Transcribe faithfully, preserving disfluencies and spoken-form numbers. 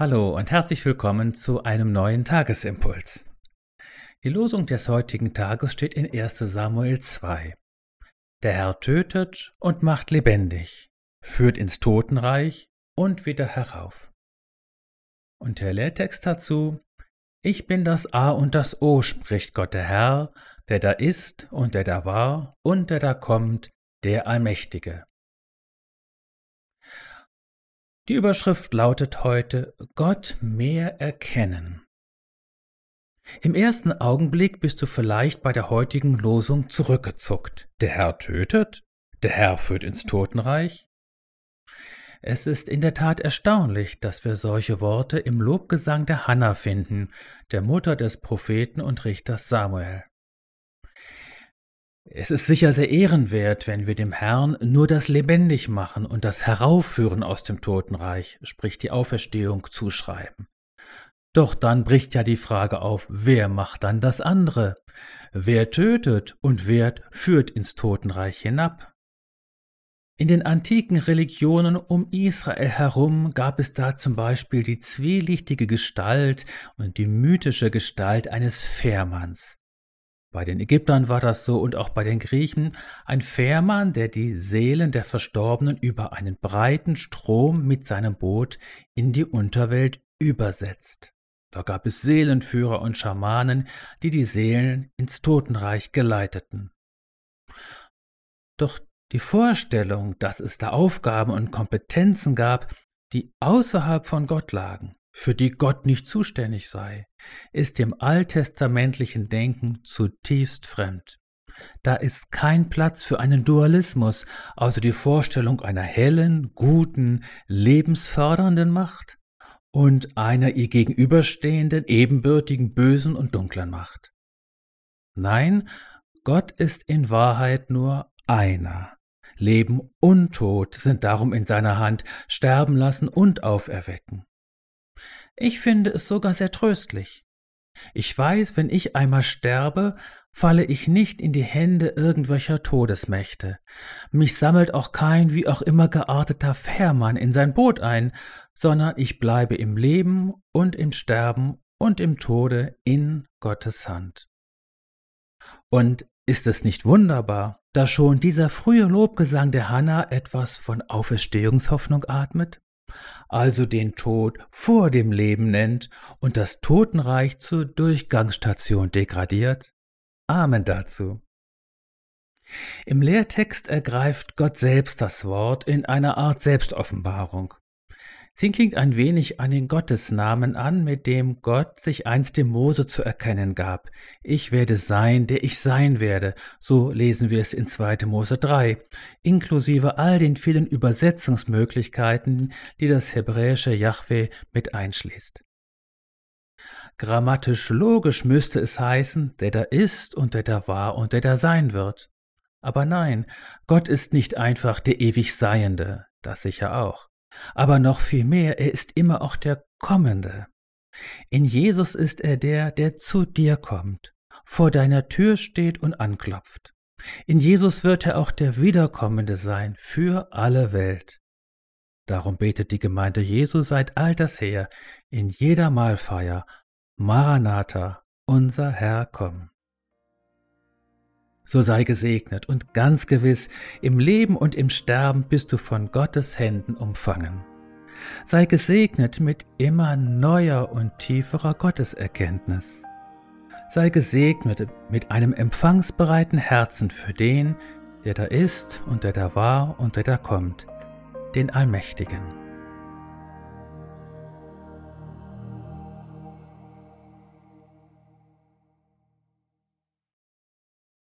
Hallo und herzlich willkommen zu einem neuen Tagesimpuls. Die Losung des heutigen Tages steht in erstes Samuel zwei. Der Herr tötet und macht lebendig, führt ins Totenreich und wieder herauf. Und der Lehrtext dazu: Ich bin das A und das O, spricht Gott der Herr, der da ist und der da war und der da kommt, der Allmächtige. Die Überschrift lautet heute: Gott mehr erkennen. Im ersten Augenblick bist du vielleicht bei der heutigen Losung zurückgezuckt. Der Herr tötet, der Herr führt ins Totenreich. Es ist in der Tat erstaunlich, dass wir solche Worte im Lobgesang der Hanna finden, der Mutter des Propheten und Richters Samuel. Es ist sicher sehr ehrenwert, wenn wir dem Herrn nur das Lebendigmachen und das Heraufführen aus dem Totenreich, sprich die Auferstehung, zuschreiben. Doch dann bricht ja die Frage auf, wer macht dann das andere? Wer tötet und wer führt ins Totenreich hinab? In den antiken Religionen um Israel herum gab es da zum Beispiel die zwielichtige Gestalt und die mythische Gestalt eines Fährmanns. Bei den Ägyptern war das so und auch bei den Griechen ein Fährmann, der die Seelen der Verstorbenen über einen breiten Strom mit seinem Boot in die Unterwelt übersetzt. Da gab es Seelenführer und Schamanen, die die Seelen ins Totenreich geleiteten. Doch die Vorstellung, dass es da Aufgaben und Kompetenzen gab, die außerhalb von Gott lagen, für die Gott nicht zuständig sei, ist dem alttestamentlichen Denken zutiefst fremd. Da ist kein Platz für einen Dualismus, also die Vorstellung einer hellen, guten, lebensfördernden Macht und einer ihr gegenüberstehenden, ebenbürtigen, bösen und dunklen Macht. Nein, Gott ist in Wahrheit nur einer. Leben und Tod sind darum in seiner Hand, sterben lassen und auferwecken. Ich finde es sogar sehr tröstlich. Ich weiß, wenn ich einmal sterbe, falle ich nicht in die Hände irgendwelcher Todesmächte. Mich sammelt auch kein wie auch immer gearteter Fährmann in sein Boot ein, sondern ich bleibe im Leben und im Sterben und im Tode in Gottes Hand. Und ist es nicht wunderbar, dass schon dieser frühe Lobgesang der Hanna etwas von Auferstehungshoffnung atmet? Also den Tod vor dem Leben nennt und das Totenreich zur Durchgangsstation degradiert? Amen dazu. Im Lehrtext ergreift Gott selbst das Wort in einer Art Selbstoffenbarung. Sie klingt ein wenig an den Gottesnamen an, mit dem Gott sich einst dem Mose zu erkennen gab. Ich werde sein, der ich sein werde, so lesen wir es in zweiter Mose drei, inklusive all den vielen Übersetzungsmöglichkeiten, die das hebräische Yahweh mit einschließt. Grammatisch logisch müsste es heißen, der da ist und der da war und der da sein wird. Aber nein, Gott ist nicht einfach der ewig Seiende, das sicher auch. Aber noch viel mehr, er ist immer auch der Kommende. In Jesus ist er der, der zu dir kommt, vor deiner Tür steht und anklopft. In Jesus wird er auch der Wiederkommende sein für alle Welt. Darum betet die Gemeinde Jesu seit alters her in jeder Mahlfeier: Maranatha, unser Herr, komm. So sei gesegnet und ganz gewiss, im Leben und im Sterben bist du von Gottes Händen umfangen. Sei gesegnet mit immer neuer und tieferer Gotteserkenntnis. Sei gesegnet mit einem empfangsbereiten Herzen für den, der da ist und der da war und der da kommt, den Allmächtigen.